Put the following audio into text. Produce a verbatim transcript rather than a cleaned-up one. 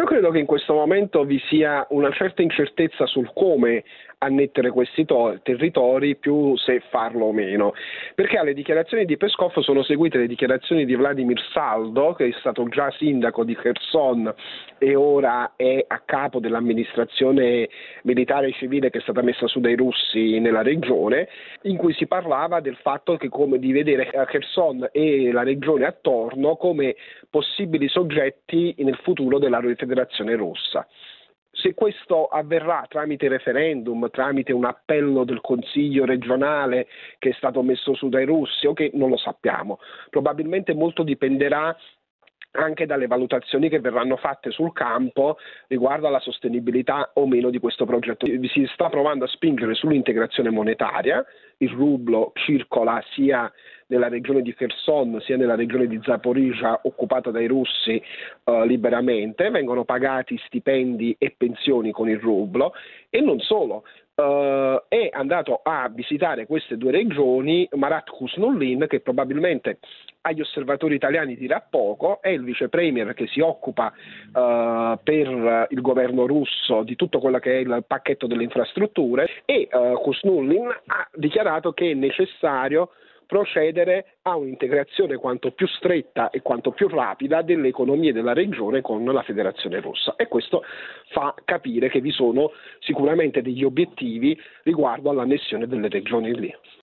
Io credo che in questo momento vi sia una certa incertezza sul come annettere questi to- territori, più se farlo o meno, perché alle dichiarazioni di Peskov sono seguite le dichiarazioni di Vladimir Saldo, che è stato già sindaco di Kherson e ora è a capo dell'amministrazione militare e civile che è stata messa su dai russi nella regione, in cui si parlava del fatto che come di vedere Kherson e la regione attorno come possibili soggetti nel futuro della Federazione Russa. Se questo avverrà tramite referendum, tramite un appello del Consiglio regionale che è stato messo su dai russi, o che non lo sappiamo, probabilmente molto dipenderà anche dalle valutazioni che verranno fatte sul campo riguardo alla sostenibilità o meno di questo progetto. Si sta provando a spingere sull'integrazione monetaria, il rublo circola sia nella regione di Kherson sia nella regione di Zaporizhia occupata dai russi eh, liberamente, vengono pagati stipendi e pensioni con il rublo, e non solo. Uh, è andato a visitare queste due regioni Marat Kusnulin, che probabilmente agli osservatori italiani dirà poco, è il vice premier che si occupa uh, per il governo russo di tutto quello che è il pacchetto delle infrastrutture, e uh, Kusnulin ha dichiarato che è necessario procedere a un'integrazione quanto più stretta e quanto più rapida delle economie della regione con la Federazione Russa, e questo fa capire che vi sono sicuramente degli obiettivi riguardo all'annessione delle regioni lì.